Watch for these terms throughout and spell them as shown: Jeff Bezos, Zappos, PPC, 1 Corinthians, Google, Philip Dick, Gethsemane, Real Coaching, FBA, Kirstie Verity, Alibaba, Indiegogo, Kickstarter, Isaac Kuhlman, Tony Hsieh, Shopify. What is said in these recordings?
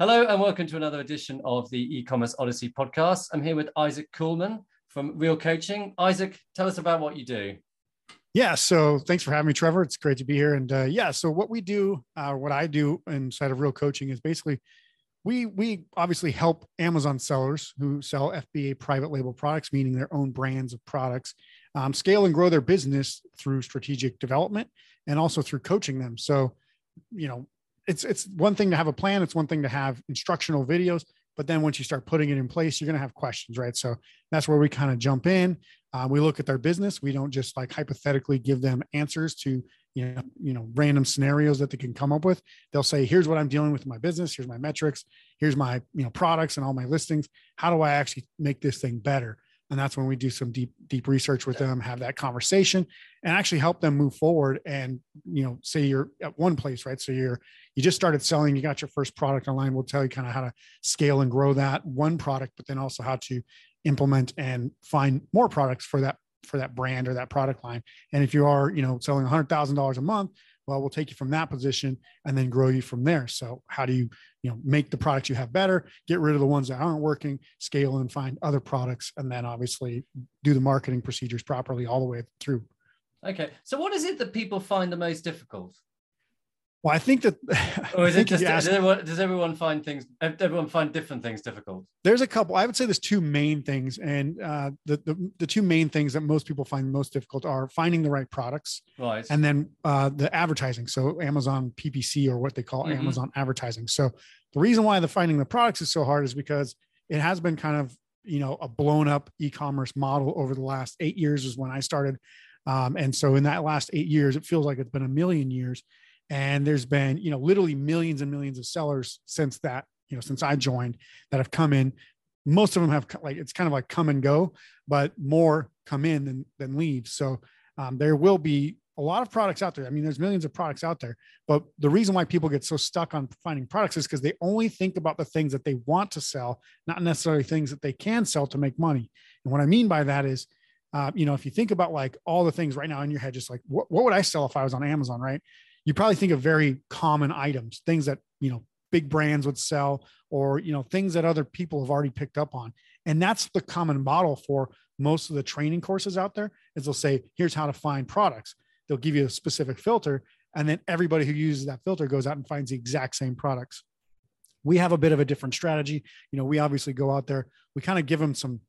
Hello and welcome to another edition of the E-commerce Odyssey podcast. I'm here with Isaac Kuhlman from Real Coaching. Isaac, tell us about what you do. Yeah, so thanks for having me, Trevor. It's great to be here. And so what we do, what I do inside of Real Coaching is basically we obviously help Amazon sellers who sell FBA private label products, meaning their own brands of products, scale and grow their business through strategic development and also through coaching them. So, you know, it's one thing to have a plan. It's one thing to have instructional videos, but then once you start putting it in place, you're going to have questions, right? So that's where we kind of jump in. We look at their business. We don't just like hypothetically give them answers to, you know, random scenarios that they can come up with. They'll say, here's what I'm dealing with in my business. Here's my metrics. Here's my, you know, products and all my listings. How do I actually make this thing better? And that's when we do some deep research with them, have that conversation and actually help them move forward. And, you know, say you're at one place, right? So you just started selling, you got your first product online. We'll tell you kind of how to scale and grow that one product, but then also how to implement and find more products for that brand or that product line. And if you are, you know, selling $100,000 a month, well, we'll take you from that position and then grow you from there. So how do you know, make the products you have better, get rid of the ones that aren't working, scale and find other products, and then obviously do the marketing procedures properly all the way through. Okay. So what is it that people find the most difficult? Well, I think that... Or is it just, does everyone find different things difficult? There's a couple. I would say there's two main things. And the two main things that most people find most difficult are finding the right products. Right. And then the advertising. So Amazon PPC, or what they call Amazon advertising. So the reason why the finding the products is so hard is because it has been kind of, you know, a blown up e-commerce model over the last 8 years is when I started. And so in that last 8 years, it feels like it's been a million years. And there's been, you know, literally millions and millions of sellers since that, you know, since I joined that have come in. Most of them have like, it's kind of like come and go, but more come in than leave. So there will be a lot of products out there. I mean, there's millions of products out there, but the reason why people get so stuck on finding products is because they only think about the things that they want to sell, not necessarily things that they can sell to make money. And what I mean by that is, you know, if you think about like all the things right now in your head, just like, what would I sell if I was on Amazon, right? You probably think of very common items, things that, you know, big brands would sell, or, you know, things that other people have already picked up on. And that's the common model for most of the training courses out there is they'll say, here's how to find products. They'll give you a specific filter. And then everybody who uses that filter goes out and finds the exact same products. We have a bit of a different strategy. You know, we obviously go out there, we kind of give them some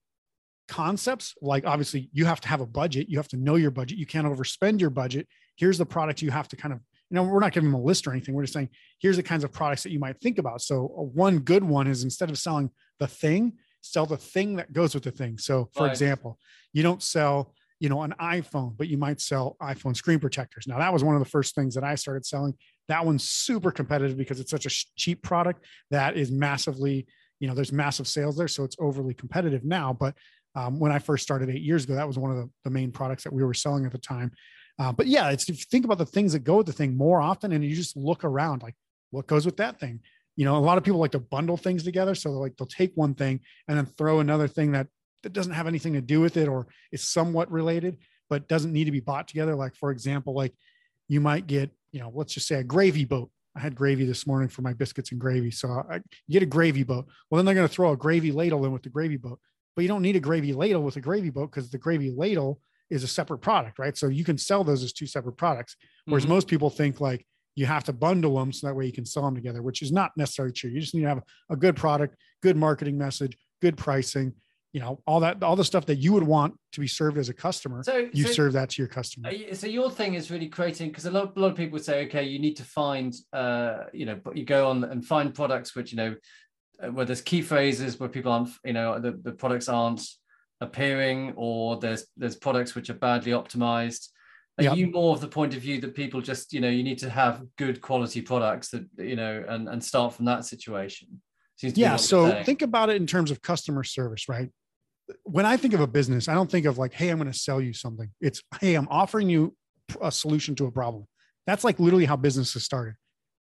concepts. Like obviously you have to have a budget. You have to know your budget. You can't overspend your budget. Here's the product you have to kind of, you know, we're not giving them a list or anything. We're just saying, here's the kinds of products that you might think about. So one good one is instead of selling the thing, sell the thing that goes with the thing. So for example, you don't sell, you know, an iPhone, but you might sell iPhone screen protectors. Now that was one of the first things that I started selling. That one's super competitive because it's such a cheap product that is massively, you know, there's massive sales there. So it's overly competitive now. But when I first started 8 years ago, that was one of the main products that we were selling at the time. But yeah, it's if you think about the things that go with the thing more often, and you just look around, like what goes with that thing. You know, a lot of people like to bundle things together. So like they'll take one thing and then throw another thing that doesn't have anything to do with it, or is somewhat related, but doesn't need to be bought together. Like, for example, like you might get, you know, let's just say a gravy boat. I had gravy this morning for my biscuits and gravy. So you get a gravy boat. Well, then they're going to throw a gravy ladle in with the gravy boat, but you don't need a gravy ladle with a gravy boat because the gravy ladle is a separate product, right? So you can sell those as two separate products. Whereas most people think like you have to bundle them so that way you can sell them together, which is not necessarily true. You just need to have a good product, good marketing message, good pricing, you know, all that, all the stuff that you would want to be served as a customer. So you serve that to your customer. So your thing is really creating, because a lot of people say, okay, you need to find, you know, but you go on and find products, which, you know, where there's key phrases where people aren't, you know, the products aren't appearing, or there's products which are badly optimized. Are you more of the point of view that people just, you know, you need to have good quality products that, you know, and start from that situation? Seems to be what you're saying. Think about it in terms of customer service, right? When I think of a business, I don't think of like, hey, I'm going to sell you something. It's, hey, I'm offering you a solution to a problem. That's like literally how businesses started.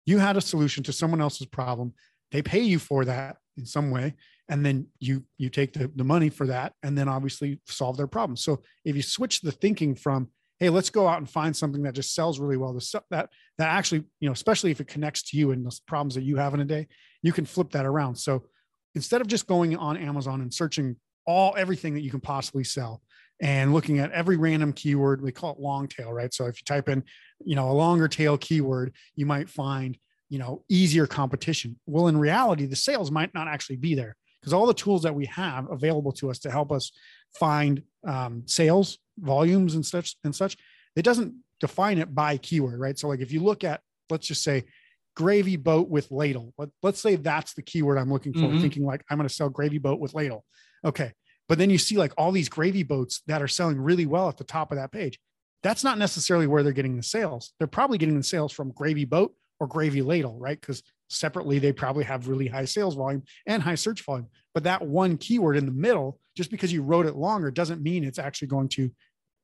You had a solution to someone else's problem. They pay you for that in some way. And then you take the money for that and then obviously solve their problem. So if you switch the thinking from, hey, let's go out and find something that just sells really well. The stuff that actually, you know, especially if it connects to you and those problems that you have in a day, you can flip that around. So instead of just going on Amazon and searching everything that you can possibly sell and looking at every random keyword, we call it long tail, right? So if you type in, you know, a longer tail keyword, you might find, you know, easier competition. Well, in reality, the sales might not actually be there because all the tools that we have available to us to help us find sales volumes and such, it doesn't define it by keyword, right? So like if you look at, let's just say gravy boat with ladle, let's say that's the keyword I'm looking for, thinking like, I'm going to sell gravy boat with ladle. Okay. But then you see like all these gravy boats that are selling really well at the top of that page. That's not necessarily where they're getting the sales. They're probably getting the sales from gravy boat or gravy ladle, right? Because separately, they probably have really high sales volume and high search volume. But that one keyword in the middle, just because you wrote it longer, doesn't mean it's actually going to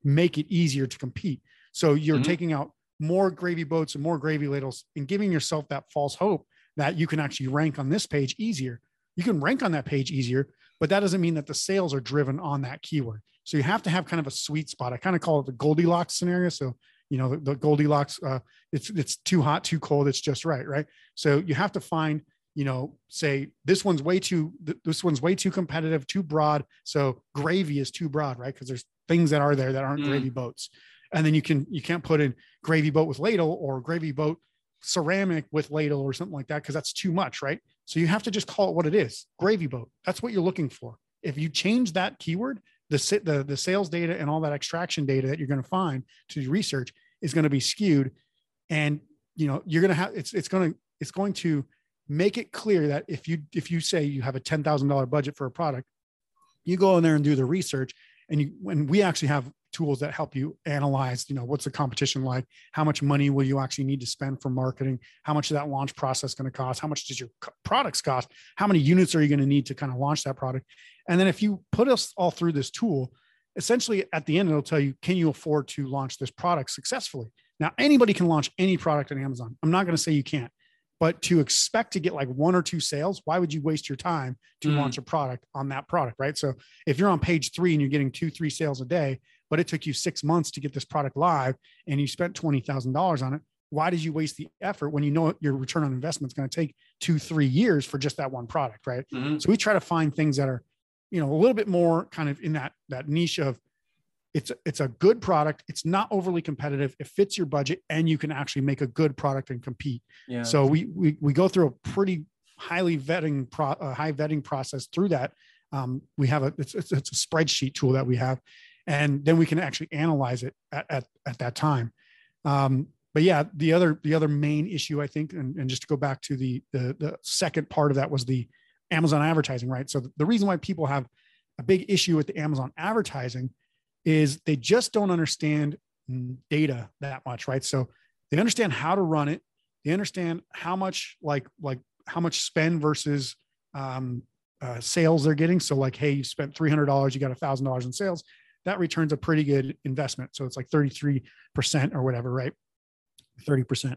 make it easier to compete. So you're taking out more gravy boats and more gravy ladles and giving yourself that false hope that you can actually rank on this page easier. You can rank on that page easier, but that doesn't mean that the sales are driven on that keyword. So you have to have kind of a sweet spot. I kind of call it the Goldilocks scenario. So, you know, the Goldilocks, it's too hot, too cold. It's just right. Right. So you have to find, you know, say this one's way too competitive, too broad. So gravy is too broad, right? Cause there's things that are there that aren't gravy boats. And then you can't put in gravy boat with ladle or gravy boat ceramic with ladle or something like that, cause that's too much. Right. So you have to just call it what it is, gravy boat. That's what you're looking for. If you change that keyword, the sales data and all that extraction data that you're going to find to research is going to be skewed. And, you know, you're going to have, it's going to make it clear that if you say you have a $10,000 budget for a product, you go in there and do the research. And when we actually have tools that help you analyze, you know, what's the competition like, how much money will you actually need to spend for marketing? How much is that launch process going to cost? How much does your products cost? How many units are you going to need to kind of launch that product? And then if you put us all through this tool, essentially at the end, it'll tell you, can you afford to launch this product successfully? Now, anybody can launch any product on Amazon. I'm not going to say you can't, but to expect to get like one or two sales, why would you waste your time to launch a product on that product, right? So if you're on page 3 and you're getting 2-3 sales a day, but it took you 6 months to get this product live and you spent $20,000 on it, why did you waste the effort when you know your return on investment is going to take 2-3 years for just that one product, right? So we try to find things that are, you know, a little bit more kind of in that niche of it's a good product. It's not overly competitive. It fits your budget and you can actually make a good product and compete. Yeah. So we go through a pretty high vetting process through that. We have it's a spreadsheet tool that we have. And then we can actually analyze it at that time. But yeah, the other main issue, I think, and just to go back to the second part of that was the Amazon advertising, right? So the reason why people have a big issue with the Amazon advertising is they just don't understand data that much, right? So they understand how to run it. They understand how much, like how much spend versus, sales they're getting. So like, hey, you spent $300, you got $1,000 in sales. That returns a pretty good investment. So it's like 33% or whatever, right? 30%.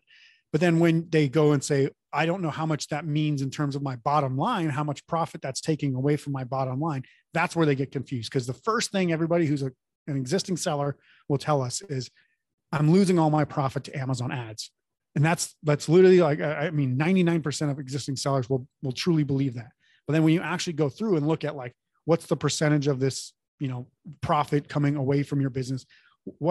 But then when they go and say, I don't know how much that means in terms of my bottom line, how much profit that's taking away from my bottom line, that's where they get confused. Because the first thing everybody who's an existing seller will tell us is, I'm losing all my profit to Amazon ads. And that's literally like, I mean, 99% of existing sellers will truly believe that. But then when you actually go through and look at like, what's the percentage of this, you know, profit coming away from your business?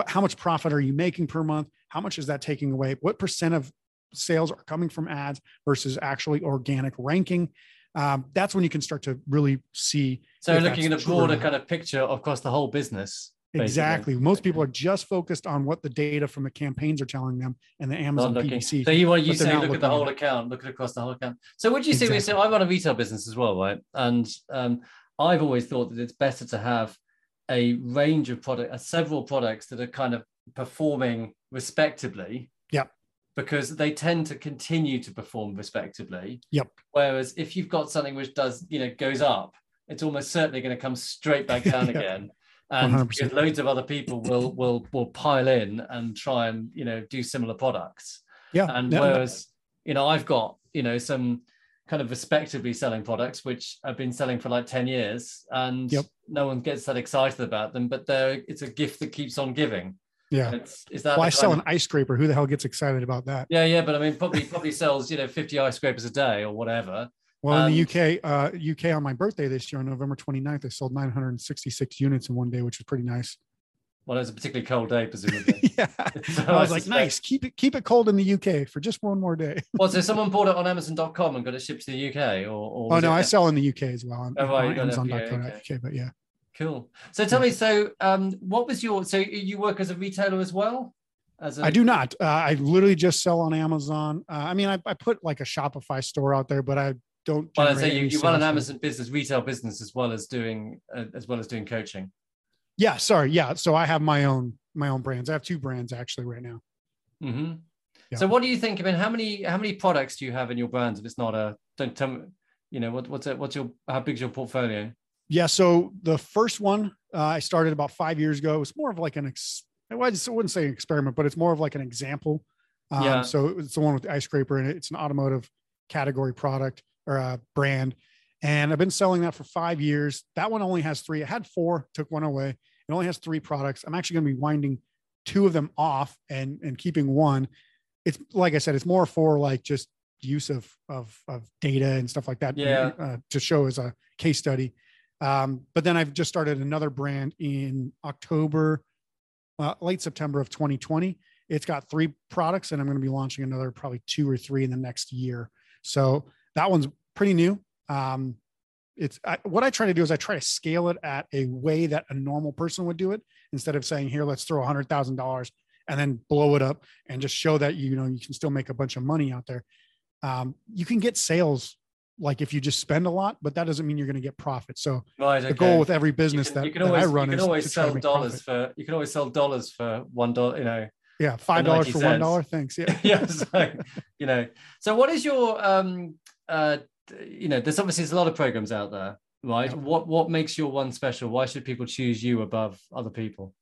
How much profit are you making per month? How much is that taking away? What percent of sales are coming from ads versus actually organic ranking? That's when you can start to really see. So looking at a broader kind of picture across the whole business. Basically. Exactly. Most people are just focused on what the data from the campaigns are telling them and the Amazon PPC. So you say look at the whole account, look across the whole account. So what do you say? Exactly. So I run a retail business as well, right? And I've always thought that it's better to have a range of several products that are kind of performing respectively. Yeah. Because they tend to continue to perform respectively. Yep. Whereas if you've got something which does, you know, goes up, it's almost certainly going to come straight back down again. And loads of other people will pile in and try and, you know, do similar products. Yeah. And whereas, you know, I've got, you know, some kind of respectively selling products, which I've been selling for like 10 years and no one gets that excited about them, but it's a gift that keeps on giving. Yeah. Is that well, I sell an ice scraper. Who the hell gets excited about that? Yeah, yeah. But I mean, probably sells, 50 ice scrapers a day or whatever. Well, in the UK on my birthday this year, on November 29th, I sold 966 units in one day, which was pretty nice. Well, it was a particularly cold day, presumably. Yeah. So I was like, nice. Keep it cold in the UK for just one more day. Well, so someone bought it on Amazon.com and got it shipped to the UK, or oh no, I sell in the UK as well on Amazon.com. Okay, but yeah. Cool. So tell me, so what was your? So you work as a retailer as well? I do not. I literally just sell on Amazon. I mean, I put like a Shopify store out there, but I don't. Well, so you run an Amazon business, retail business, as well as doing coaching. Yeah. Sorry. Yeah. So I have my own brands. I have two brands actually right now. Mm-hmm. Yeah. So what do you think? I mean, how many products do you have in your brands? If it's not don't tell me, how big is your portfolio? Yeah. So the first one I started about 5 years ago. It's more of like I wouldn't say an experiment, but it's more of like an example. Yeah. So it's the one with the ice scraper in it. It's an automotive category product or a brand. And I've been selling that for 5 years. That one only has three. I had four, took one away. It only has three products. I'm actually going to be winding two of them off and keeping one. It's like I said, it's more for like just use of data and stuff like that. Yeah. To show as a case study. But then I've just started another brand in late September of 2020. It's got three products and I'm going to be launching another probably two or three in the next year. So that one's pretty new. What I try to do is I try to scale it at a way that a normal person would do it, instead of saying, here, let's throw $100,000 and then blow it up and just show that, you can still make a bunch of money out there. You can get sales, like if you just spend a lot, but that doesn't mean you're going to get profit. So right, okay. The goal with every business that I run is to make dollars profit. You can always sell dollars for $1, Yeah. $5 for $1. Thanks. Yeah. Yeah. So, so what is your, there's obviously a lot of programs out there, right? Yeah. What makes your one special? Why should people choose you above other people?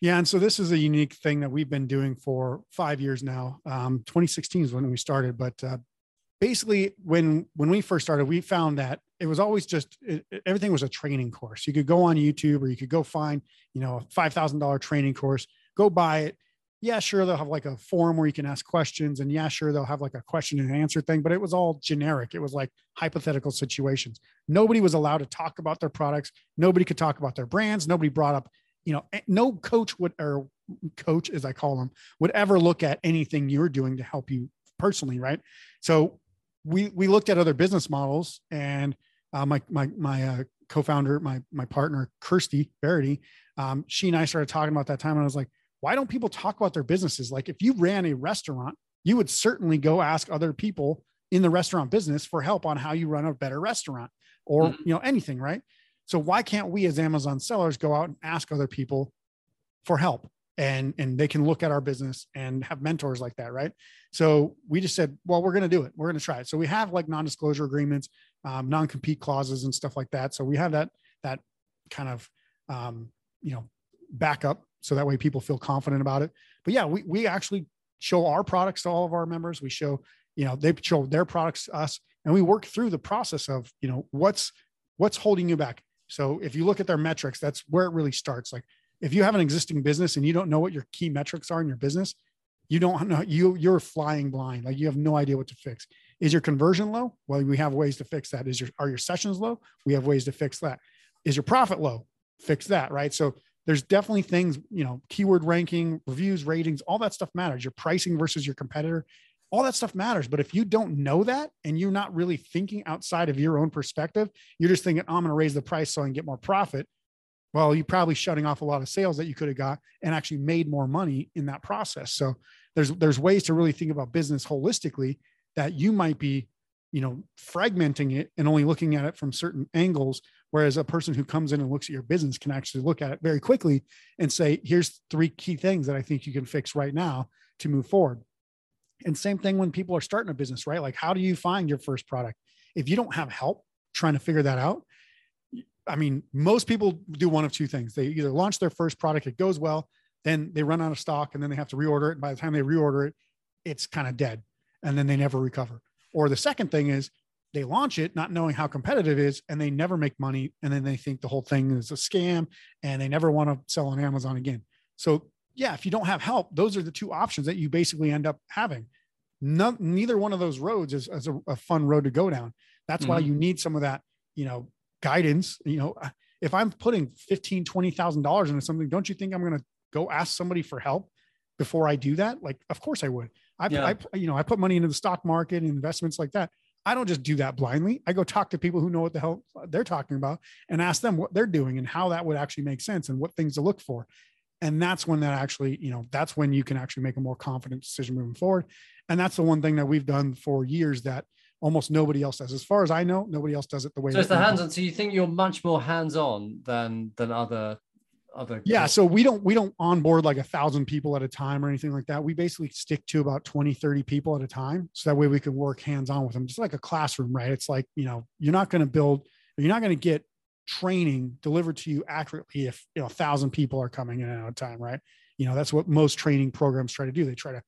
Yeah. And so this is a unique thing that we've been doing for 5 years now. 2016 is when we started, but basically when we first started, we found that it was always just, everything was a training course. You could go on YouTube or you could go find, a $5,000 training course, go buy it. Yeah, sure, they'll have like a forum where you can ask questions, and yeah, sure, they'll have like a question and answer thing, but it was all generic. It was like hypothetical situations. Nobody was allowed to talk about their products. Nobody could talk about their brands. Nobody brought up, no coach coach, as I call them, would ever look at anything you're doing to help you personally, right? So we looked at other business models, and my co-founder, my partner, Kirstie Verity, she and I started talking about that time, and I was like, why don't people talk about their businesses? Like if you ran a restaurant, you would certainly go ask other people in the restaurant business for help on how you run a better restaurant or, anything. Right. So why can't we as Amazon sellers go out and ask other people for help, and they can look at our business and have mentors like that. Right. So we just said, well, we're going to do it. We're going to try it. So we have like non-disclosure agreements, non-compete clauses and stuff like that. So we have that kind of, backup. So that way people feel confident about it. But yeah, we actually show our products to all of our members. We show, they show their products to us, and we work through the process of, what's holding you back. So if you look at their metrics, that's where it really starts. Like if you have an existing business and you don't know what your key metrics are in your business, you don't know, you're flying blind. Like you have no idea what to fix. Is your conversion low? Well, we have ways to fix that. Are your sessions low? We have ways to fix that. Is your profit low? Fix that, right? So there's definitely things, keyword ranking, reviews, ratings, all that stuff matters. Your pricing versus your competitor, all that stuff matters. But if you don't know that and you're not really thinking outside of your own perspective, you're just thinking, I'm going to raise the price so I can get more profit. Well, you're probably shutting off a lot of sales that you could have got and actually made more money in that process. So there's ways to really think about business holistically that you might be, fragmenting it and only looking at it from certain angles. Whereas a person who comes in and looks at your business can actually look at it very quickly and say, here's three key things that I think you can fix right now to move forward. And same thing when people are starting a business, right? Like how do you find your first product? If you don't have help trying to figure that out, I mean, most people do one of two things. They either launch their first product, it goes well, then they run out of stock and then they have to reorder it. And by the time they reorder it, it's kind of dead and then they never recover. Or the second thing is, they launch it not knowing how competitive it is and they never make money. And then they think the whole thing is a scam and they never want to sell on Amazon again. So yeah, if you don't have help, those are the two options that you basically end up having. No, neither one of those roads is a fun road to go down. That's why you need some of that, you know, guidance. You know, if I'm putting $15,000, $20,000 into something, don't you think I'm going to go ask somebody for help before I do that? Like, of course I would. I put money into the stock market and investments like that. I don't just do that blindly. I go talk to people who know what the hell they're talking about and ask them what they're doing and how that would actually make sense and what things to look for. And that's when that actually, you know, that's when you can actually make a more confident decision moving forward. And that's the one thing that we've done for years that almost nobody else does. As far as I know, nobody else does it the way. So it's the hands-on. So you think you're much more hands-on than other. Yeah. So we don't onboard like 1,000 people at a time or anything like that. We basically stick to about 20, 30 people at a time. So that way we can work hands-on with them. Just like a classroom, right? It's like, you know, you're not going to get training delivered to you accurately if, you know, 1,000 people are coming in at a time, right? You know, that's what most training programs try to do. They try to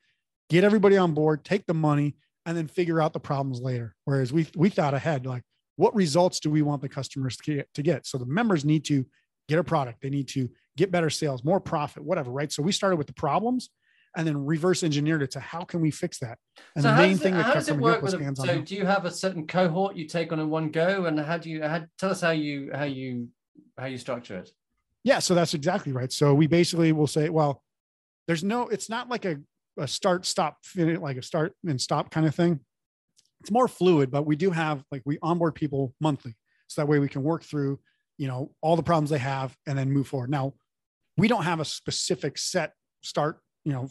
get everybody on board, take the money, and then figure out the problems later. Whereas we thought ahead, like, what results do we want the customers to get? So the members need to get a product. They need to get better sales, more profit, whatever, right? So we started with the problems and then reverse engineered it to how can we fix that? And so the main thing that kept coming up was hands-on. So do you have a certain cohort you take on in one go? And tell us how you structure it? Yeah, so that's exactly right. So we basically will say, well, it's not like a start, stop, finish, like a start and stop kind of thing. It's more fluid, but we do have, like, we onboard people monthly. So that way we can work through, you know, all the problems they have and then move forward. Now, we don't have a specific set start, you know,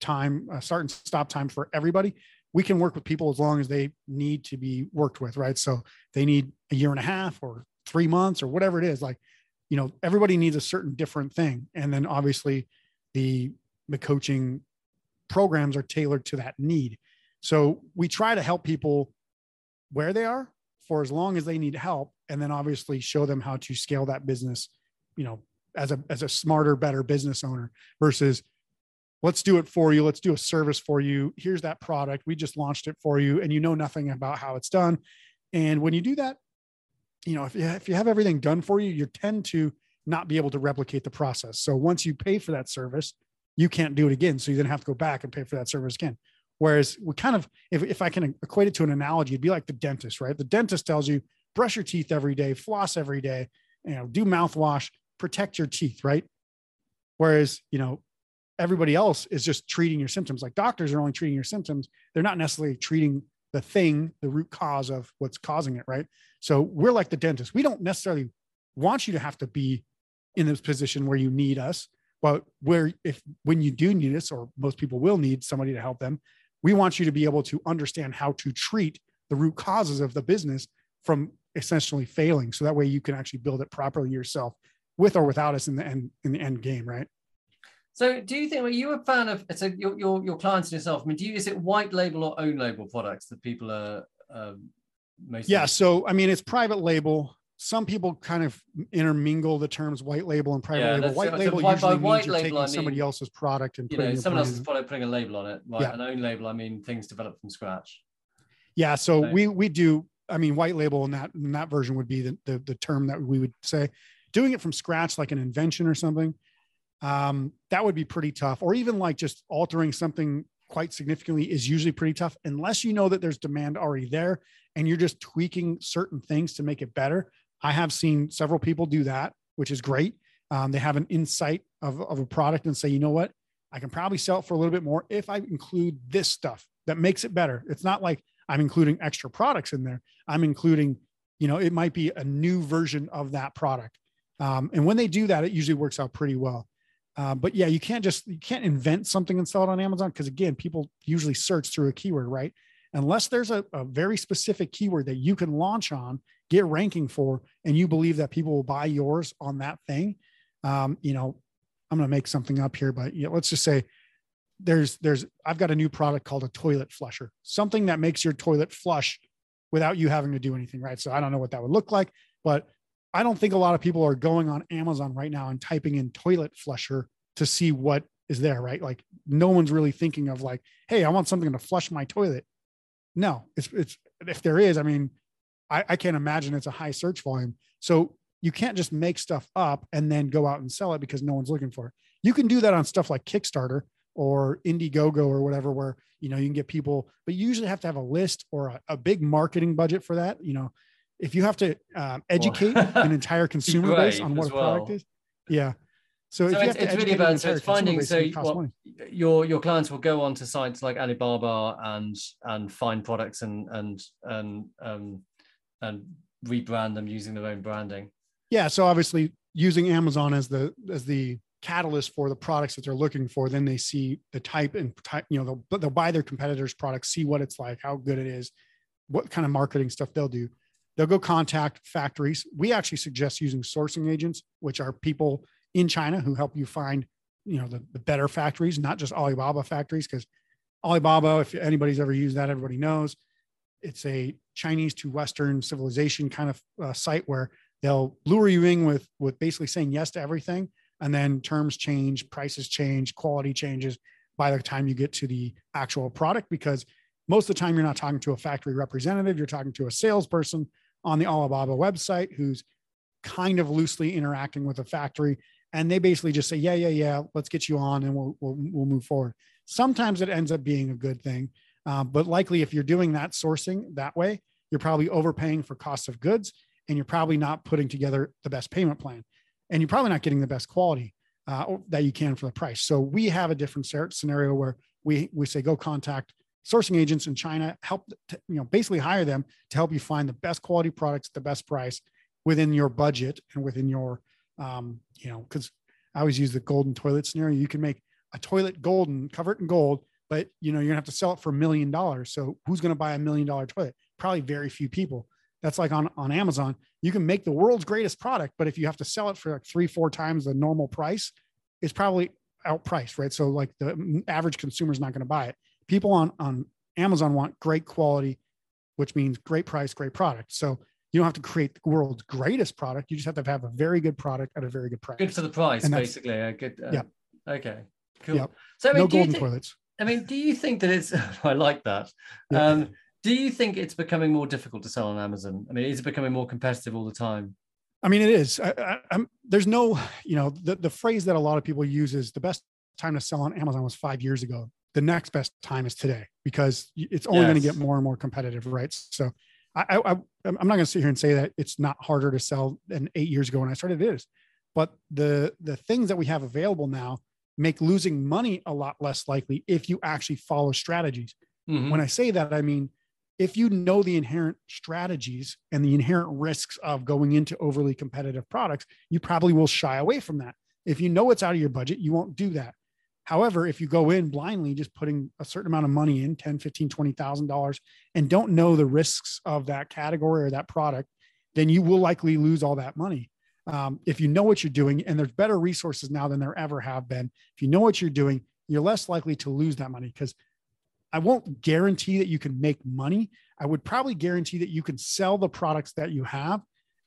time, start and stop time for everybody. We can work with people as long as they need to be worked with, right? So they need 1.5 years or 3 months or whatever it is. Like, you know, everybody needs a certain different thing. And then obviously the coaching programs are tailored to that need. So we try to help people where they are for as long as they need help, and then obviously show them how to scale that business, you know, as a smarter, better business owner versus let's do it for you. Let's do a service for you. Here's that product. We just launched it for you and you know nothing about how it's done. And when you do that, you know, if you have everything done for you, you tend to not be able to replicate the process. So once you pay for that service, you can't do it again. So you then have to go back and pay for that service again. Whereas we kind of, if I can equate it to an analogy, it'd be like the dentist, right? The dentist tells you, brush your teeth every day, floss every day, you know, do mouthwash, protect your teeth, right? Whereas, you know, everybody else is just treating your symptoms. Like, doctors are only treating your symptoms. They're not necessarily treating the thing, the root cause of what's causing it, right? So we're like the dentist. We don't necessarily want you to have to be in this position where you need us, but when you do need us, or most people will need somebody to help them, we want you to be able to understand how to treat the root causes of the business from essentially failing. So that way you can actually build it properly yourself with or without us in the end game, right? So do you think, are you a fan of your clients and yourself? I mean, is it white label or own label products that people are mostly? Yeah. So, I mean, it's private label. Some people kind of intermingle the terms white label and private label. White label usually means you're taking somebody else's product and putting a label on it. Right? Yeah. An own label, I mean, things developed from scratch. Yeah. So we do, I mean, white label in that version would be the term that we would say. Doing it from scratch, like an invention or something, that would be pretty tough. Or even like just altering something quite significantly is usually pretty tough, unless you know that there's demand already there and you're just tweaking certain things to make it better. I have seen several people do that, which is great. They have an insight of a product and say, you know what, I can probably sell it for a little bit more if I include this stuff that makes it better. It's not like I'm including extra products in there. I'm including, you know, it might be a new version of that product. And when they do that, it usually works out pretty well. But yeah, you can't invent something and sell it on Amazon, because again, people usually search through a keyword, right? Unless there's a very specific keyword that you can launch on, get ranking for, and you believe that people will buy yours on that thing. You know, I'm going to make something up here, but, you know, let's just say I've got a new product called a toilet flusher, something that makes your toilet flush without you having to do anything, right? So I don't know what that would look like, but I don't think a lot of people are going on Amazon right now and typing in toilet flusher to see what is there, right? Like, no one's really thinking of like, hey, I want something to flush my toilet. No, it's if there is, I mean, I can't imagine it's a high search volume. So you can't just make stuff up and then go out and sell it because no one's looking for it. You can do that on stuff like Kickstarter or Indiegogo or whatever, where, you know, you can get people, but you usually have to have a list or a big marketing budget for that. You know, if you have to educate an entire consumer base on what a product is. Yeah. So it's really about finding, your clients will go on to sites like Alibaba and find products and rebrand them using their own branding. Yeah. So obviously using Amazon as the catalyst for the products that they're looking for, then they see the type and they'll buy their competitors' products, see what it's like, how good it is, what kind of marketing stuff they'll do. They'll go contact factories. We actually suggest using sourcing agents, which are people in China who help you find, the better factories, not just Alibaba factories, because Alibaba, if anybody's ever used that, everybody knows it's a Chinese to Western civilization kind of site where they'll lure you in with basically saying yes to everything. And then terms change, prices change, quality changes by the time you get to the actual product, because most of the time you're not talking to a factory representative, you're talking to a salesperson on the Alibaba website who's kind of loosely interacting with a factory, and they basically just say, yeah, let's get you on and we'll move forward. Sometimes it ends up being a good thing, but likely if you're doing that sourcing that way, you're probably overpaying for cost of goods, and you're probably not putting together the best payment plan, and you're probably not getting the best quality that you can for the price. So we have a different scenario where we say go contact sourcing agents in China, basically hire them to help you find the best quality products at the best price within your budget and within your, because I always use the golden toilet scenario. You can make a toilet golden, cover it in gold, but you're gonna have to sell it for $1 million. So who's gonna buy $1 million toilet? Probably very few people. That's like on Amazon, you can make the world's greatest product, but if you have to sell it for like 3-4 times the normal price, it's probably outpriced, right? So like the average consumer is not gonna buy it. People on Amazon want great quality, which means great price, great product. So you don't have to create the world's greatest product. You just have to have a very good product at a very good price. Good for the price, basically. Yeah. Okay, cool. Yep. So, no golden toilets. I mean, do you think that it's, I like that. Yeah. Do you think it's becoming more difficult to sell on Amazon? I mean, is it becoming more competitive all the time? I mean, it is. There's no, the phrase that a lot of people use is the best time to sell on Amazon was 5 years ago. The next best time is today, because it's only going to get more and more competitive, right? So I'm not going to sit here and say that it's not harder to sell than 8 years ago when I started. It is, but the things that we have available now make losing money a lot less likely if you actually follow strategies. Mm-hmm. When I say that, I mean, if you know the inherent strategies and the inherent risks of going into overly competitive products, you probably will shy away from that. If you know it's out of your budget, you won't do that. However, if you go in blindly, just putting a certain amount of money in, $10,000, $15,000, $20,000, and don't know the risks of that category or that product, then you will likely lose all that money. If you know what you're doing, and there's better resources now than there ever have been, if you know what you're doing, you're less likely to lose that money, because I won't guarantee that you can make money. I would probably guarantee that you can sell the products that you have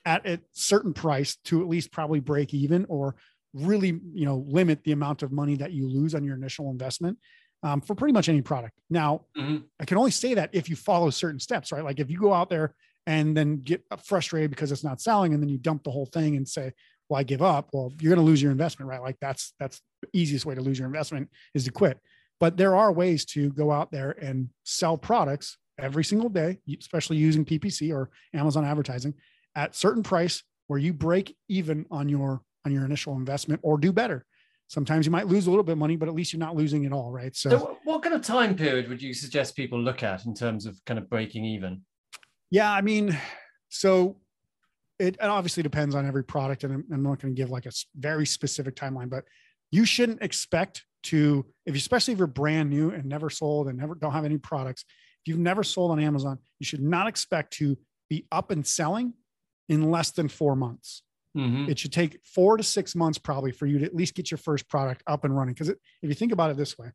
at a certain price to at least probably break even, or really, limit the amount of money that you lose on your initial investment for pretty much any product. Now, mm-hmm. I can only say that if you follow certain steps, right? Like if you go out there and then get frustrated because it's not selling, and then you dump the whole thing and say, well, I give up. Well, you're going to lose your investment, right? Like that's the easiest way to lose your investment is to quit. But there are ways to go out there and sell products every single day, especially using PPC or Amazon advertising at certain price where you break even on your initial investment or do better. Sometimes you might lose a little bit of money, but at least you're not losing it all, right? So what kind of time period would you suggest people look at in terms of kind of breaking even? Yeah, I mean, so it obviously depends on every product, and I'm not going to give like a very specific timeline, but you shouldn't expect to, especially if you're brand new and never sold and don't have any products, if you've never sold on Amazon, you should not expect to be up and selling in less than 4 months. Mm-hmm. It should take 4 to 6 months probably for you to at least get your first product up and running. Because if you think about it this way,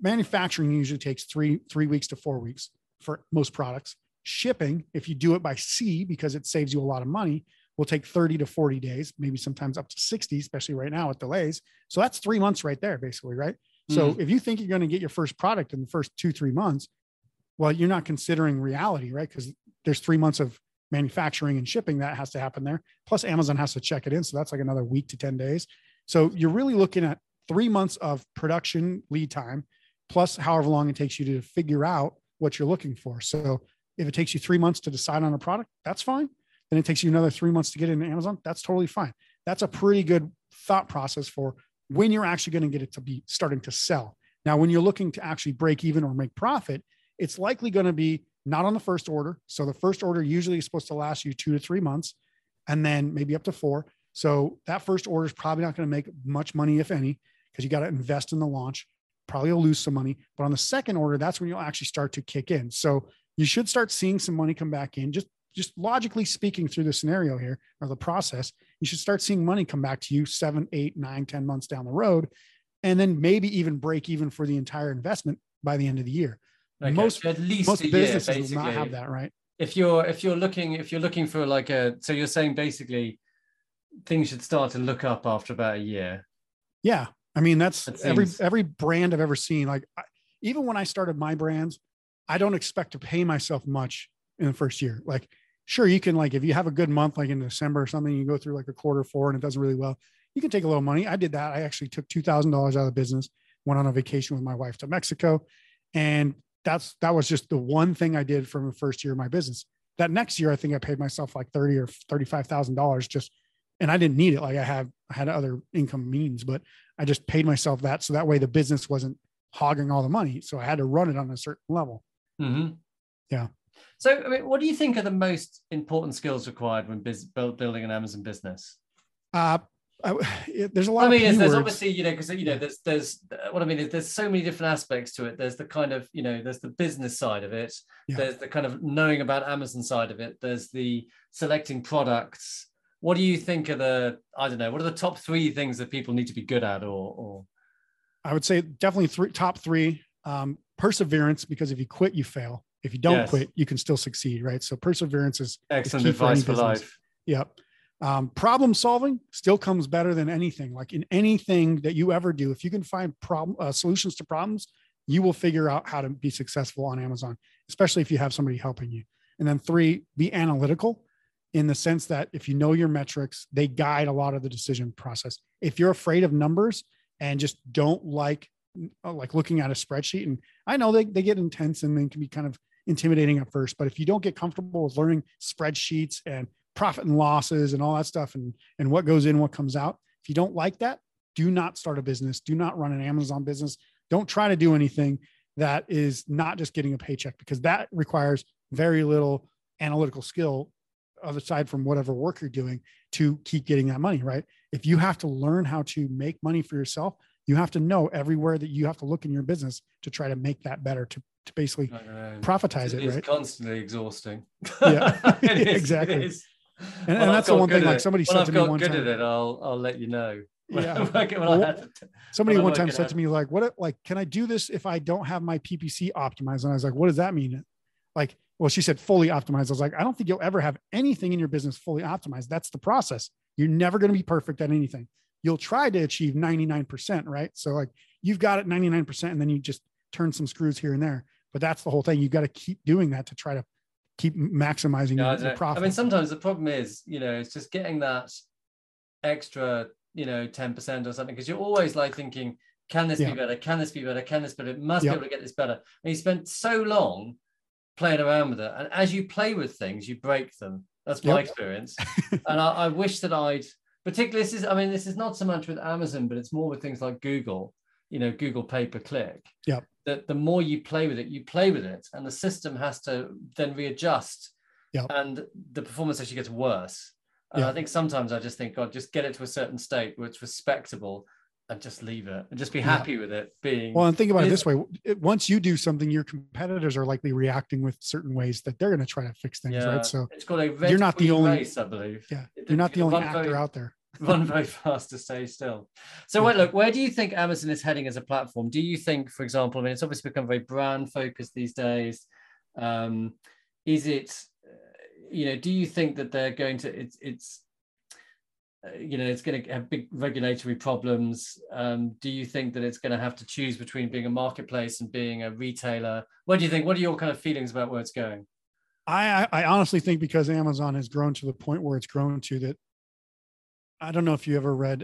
manufacturing usually takes three weeks to 4 weeks for most products. Shipping, if you do it by sea, because it saves you a lot of money, will take 30 to 40 days, maybe sometimes up to 60, especially right now with delays. So that's 3 months right there, basically, right? Mm-hmm. So if you think you're going to get your first product in the first 2-3 months, well, you're not considering reality, right? Because there's 3 months of manufacturing and shipping that has to happen there. Plus Amazon has to check it in. So that's like another week to 10 days. So you're really looking at 3 months of production lead time, plus however long it takes you to figure out what you're looking for. So if it takes you 3 months to decide on a product, that's fine. Then it takes you another 3 months to get it into Amazon. That's totally fine. That's a pretty good thought process for when you're actually going to get it to be starting to sell. Now, when you're looking to actually break even or make profit, it's likely going to be not on the first order. So the first order usually is supposed to last you 2 to 3 months, and then maybe up to 4. So that first order is probably not going to make much money, if any, because you got to invest in the launch. Probably you'll lose some money, but on the second order, that's when you'll actually start to kick in. So you should start seeing some money come back in. Just logically speaking through the scenario here, or the process, you should start seeing money come back to you 7, 8, 9, 10 months down the road, and then maybe even break even for the entire investment by the end of the year. Okay, most so at least most businesses year, will not have that, right? If you're looking for like a, so you're saying basically things should start to look up after about a year. Yeah. I mean, that's every brand I've ever seen. Like even when I started my brands, I don't expect to pay myself much in the first year. Like, sure, you can, like, if you have a good month, like in December or something, you go through like a quarter 4 and it does really well, you can take a little money. I did that. I actually took $2,000 out of the business, went on a vacation with my wife to Mexico. And that was just the one thing I did from the first year of my business. That next year, I think I paid myself like $30,000 or $35,000 just, and I didn't need it. Like I had other income means, but I just paid myself that. So that way the business wasn't hogging all the money. So I had to run it on a certain level. Mm-hmm. Yeah. So I mean, what do you think are the most important skills required when building an Amazon business? There's a lot. I mean, there's obviously, you know, because you know, there's what I mean is there's so many different aspects to it. There's the kind of, you know, there's the business side of it. Yeah. There's the kind of knowing about Amazon side of it. There's the selecting products. What do you think are the, I don't know, what are the top 3 things that people need to be good at? Or I would say definitely top three, perseverance, because if you quit, you fail. If you don't quit, you can still succeed, right? So perseverance is excellent advice for life. Yep. Problem solving still comes better than anything. Like in anything that you ever do, if you can find solutions to problems, you will figure out how to be successful on Amazon, especially if you have somebody helping you. And then 3, be analytical in the sense that if you know your metrics, they guide a lot of the decision process. If you're afraid of numbers and just don't like looking at a spreadsheet, and I know they get intense and then can be kind of intimidating at first, but if you don't get comfortable with learning spreadsheets and profit and losses and all that stuff and what goes in, what comes out, if you don't like that, do not start a business. Do not run an Amazon business. Don't try to do anything that is not just getting a paycheck, because that requires very little analytical skill aside from whatever work you're doing to keep getting that money, right? If you have to learn how to make money for yourself, you have to know everywhere that you have to look in your business to try to make that better, to basically profitize it, right? It's constantly exhausting. Yeah, is, exactly. And that's the one thing, like somebody said to me one time. When I've got good at it, I'll let you know. Yeah. Somebody one time said to me, like, what, like, can I do this if I don't have my PPC optimized? And I was like, what does that mean? Like, well, she said fully optimized. I was like, I don't think you'll ever have anything in your business fully optimized. That's the process. You're never going to be perfect at anything. You'll try to achieve 99%, right? So like you've got it 99% and then you just turn some screws here and there. But that's the whole thing. You've got to keep doing that to try to keep maximizing your profit. I mean, sometimes the problem is, you know, it's just getting that extra, you know, 10% or something, because you're always like thinking, can this be better? Can this be better? Can this be better? It must be able to get this better. And you spent so long playing around with it, and as you play with things you break them. That's my experience. And I wish that I'd, particularly this is not so much with Amazon, but it's more with things like Google, you know, Google pay-per-click, that the more you play with it and the system has to then readjust, and the performance actually gets worse. And I think sometimes I just think, God, just get it to a certain state where it's respectable and just leave it and just be happy with it being. Well, and think about it this way. Once you do something, your competitors are likely reacting with certain ways that they're going to try to fix things, right? So it's called a you're not the only race, I believe. Yeah. You're not the only actor out there. Run very fast to stay still. So wait, look, where do you think Amazon is heading as a platform? Do you think, for example, I mean, it's obviously become very brand focused these days. Is it, you know, do you think that they're going to, you know, it's going to have big regulatory problems. Do you think that it's going to have to choose between being a marketplace and being a retailer? What do you think? What are your kind of feelings about where it's going? I honestly think, because Amazon has grown to the point where it's grown to, that I don't know if you ever read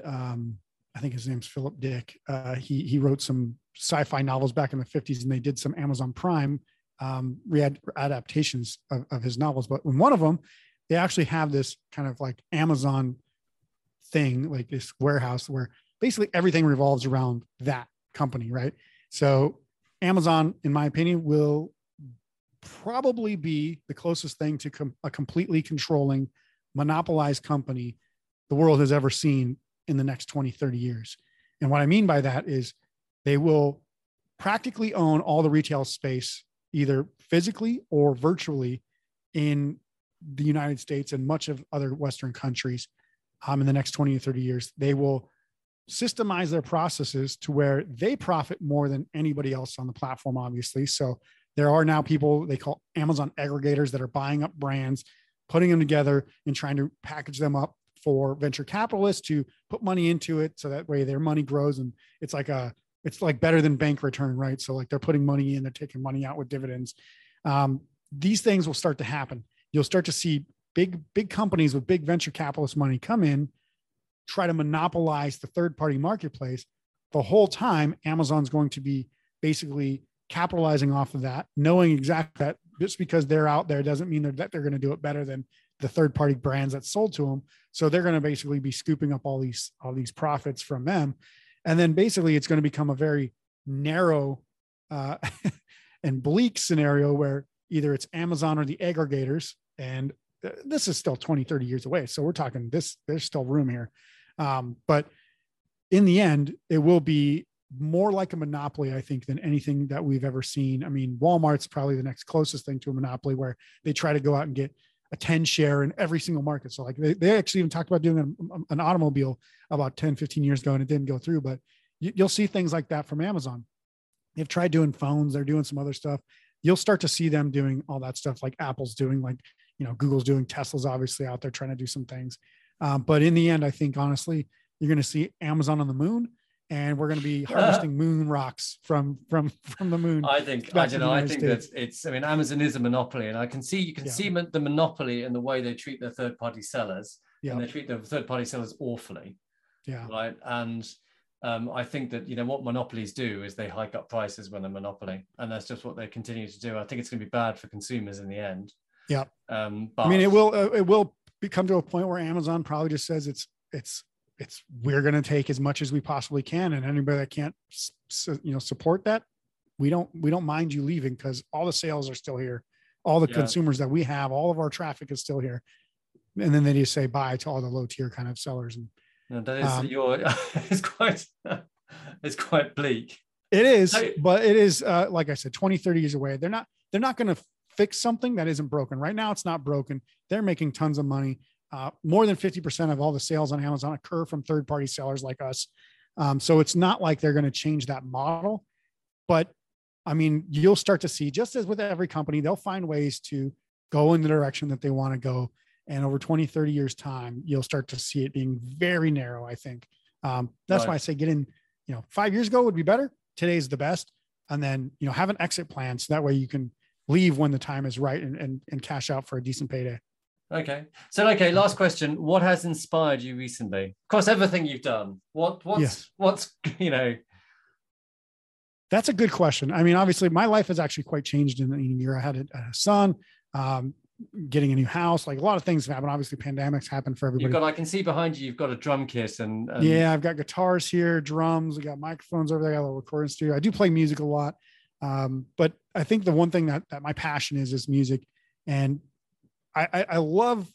I think his name's Philip Dick. He wrote some sci-fi novels back in the 50s, and they did some Amazon Prime adaptations of his novels. But in one of them, they actually have this kind of like Amazon thing, like this warehouse where basically everything revolves around that company, right? So Amazon, in my opinion, will probably be the closest thing to a completely controlling, monopolized company the world has ever seen in the next 20, 30 years. And what I mean by that is they will practically own all the retail space, either physically or virtually, in the United States and much of other Western countries. In the next 20 to 30 years, they will systemize their processes to where they profit more than anybody else on the platform, obviously. So there are now people they call Amazon aggregators that are buying up brands, putting them together and trying to package them up for venture capitalists to put money into it. So that way their money grows, and it's like better than bank return, right? So like they're putting money in, they're taking money out with dividends. These things will start to happen. You'll start to see big companies with big venture capitalist money come in, try to monopolize the third-party marketplace. The whole time, Amazon's going to be basically capitalizing off of that, knowing exactly that just because they're out there doesn't mean that they're going to do it better than the third-party brands that sold to them. So they're going to basically be scooping up all these profits from them. And then basically it's going to become a very narrow and bleak scenario where either it's Amazon or the aggregators. And this is still 20, 30 years away. So we're talking this, there's still room here. But in the end, it will be more like a monopoly, I think, than anything that we've ever seen. I mean, Walmart's probably the next closest thing to a monopoly, where they try to go out and get a 10 share in every single market. So like they actually even talked about doing an automobile about 10, 15 years ago, and it didn't go through, but you'll see things like that from Amazon. They've tried doing phones. They're doing some other stuff. You'll start to see them doing all that stuff like Apple's doing, like, you know, Google's doing, Tesla's obviously out there trying to do some things. But in the end, I think, honestly, you're going to see Amazon on the moon, and we're going to be harvesting moon rocks from the moon. I think Amazon is a monopoly, and I can see, you can see the monopoly in the way they treat their third-party sellers, and they treat their third-party sellers awfully. Yeah. Right. And I think that, you know, what monopolies do is they hike up prices when they're monopoly, and that's just what they continue to do. I think it's going to be bad for consumers in the end. Yeah. But I mean, it will come to a point where Amazon probably just says it's we're going to take as much as we possibly can, and anybody that can't, you know, support that, we don't mind you leaving, because all the sales are still here, all the consumers that we have, all of our traffic is still here. And then they just say bye to all the low tier kind of sellers. And no, that is it's quite bleak. It is, but it is like I said, 20, 30 years away. They're not going to fix something that isn't broken. Right now, it's not broken. They're making tons of money. More than 50% of all the sales on Amazon occur from third-party sellers like us. So it's not like they're going to change that model. But I mean, you'll start to see, just as with every company, they'll find ways to go in the direction that they want to go. And over 20, 30 years time, you'll start to see it being very narrow, I think. That's why I say get in, you know, 5 years ago would be better. Today's the best. And then, you know, have an exit plan. So that way you can leave when the time is right and cash out for a decent payday. Okay. So, okay. Last question. What has inspired you recently? Across everything you've done. What's, you know. That's a good question. I mean, obviously my life has actually quite changed in a year. I had a son, getting a new house, like a lot of things have happened. Obviously pandemics happen for everybody. I can see behind you, you've got a drum kit and yeah, I've got guitars here, drums. I got microphones over there. I got a little recording studio. I do play music a lot. But I think the one thing that my passion is music. And I love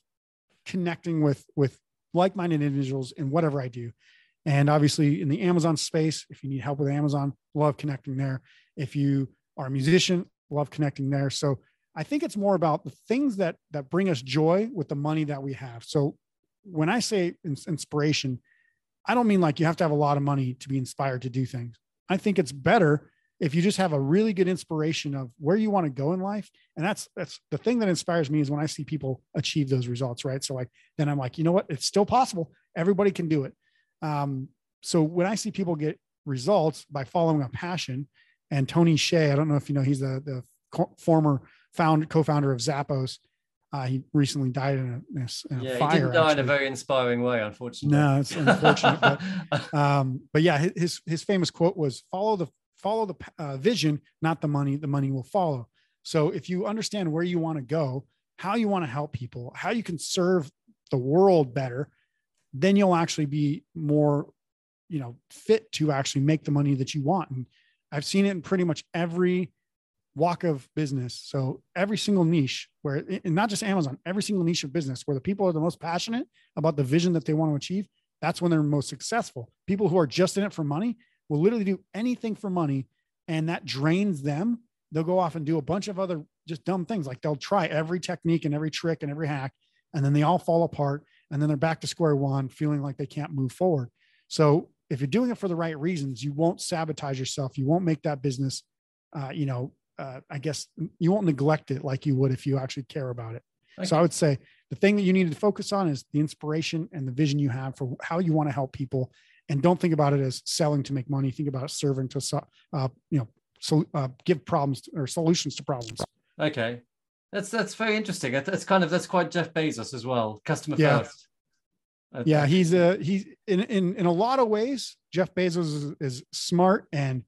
connecting with like-minded individuals in whatever I do. And obviously in the Amazon space, if you need help with Amazon, love connecting there. If you are a musician, love connecting there. So I think it's more about the things that bring us joy with the money that we have. So when I say inspiration, I don't mean like you have to have a lot of money to be inspired to do things. I think it's better if you just have a really good inspiration of where you want to go in life. And that's the thing that inspires me, is when I see people achieve those results, right? So like, then I'm like, you know what? It's still possible. Everybody can do it. So when I see people get results by following a passion, and Tony Hsieh, I don't know if you know, he's the former co-founder of Zappos. He recently died in a fire. He didn't die in a very inspiring way, unfortunately. No, it's unfortunate. But yeah, his famous quote was, follow the vision, not the money. The money will follow. So if you understand where you want to go, how you want to help people, how you can serve the world better, then you'll actually be more, fit to actually make the money that you want. And I've seen it in pretty much every walk of business. So every single niche where, and not just Amazon, every single niche of business where the people are the most passionate about the vision that they want to achieve, that's when they're most successful. People who are just in it for money will literally do anything for money, and that drains them. They'll go off and do a bunch of other just dumb things. Like they'll try every technique and every trick and every hack, and then they all fall apart. And then they're back to square one, feeling like they can't move forward. So if you're doing it for the right reasons, you won't sabotage yourself. You won't make that business, I guess you won't neglect it like you would if you actually care about it. Okay. So I would say the thing that you need to focus on is the inspiration and the vision you have for how you want to help people. And don't think about it as selling to make money. Think about it serving to, give problems or solutions to problems. Okay. That's very interesting. That's quite Jeff Bezos as well. Customer first. Okay. Yeah. He's in a lot of ways, Jeff Bezos is smart and,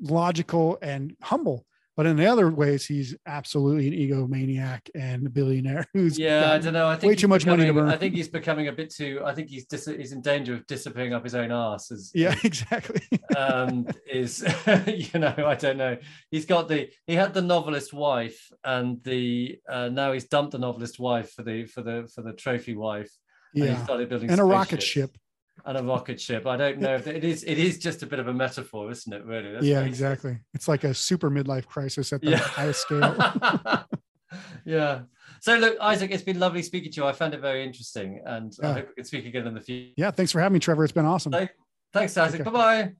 logical and humble, but in the other ways, he's absolutely an egomaniac and a billionaire who's I don't know. I think way too much money to burn. I think he's becoming a bit too. I think he's in danger of disappearing up his own arse. Exactly. I don't know. He's got he had the novelist wife, and now he's dumped the novelist wife for the trophy wife. Yeah, and he started building and a rocket ship. And a rocket ship. I don't know if it is just a bit of a metaphor, isn't it? Really? That's crazy. Exactly. It's like a super midlife crisis at the highest scale. Yeah. So look, Isaac, it's been lovely speaking to you. I found it very interesting, and I hope we can speak again in the future. Yeah. Thanks for having me, Trevor. It's been awesome. Thanks, Isaac. Okay. Bye-bye.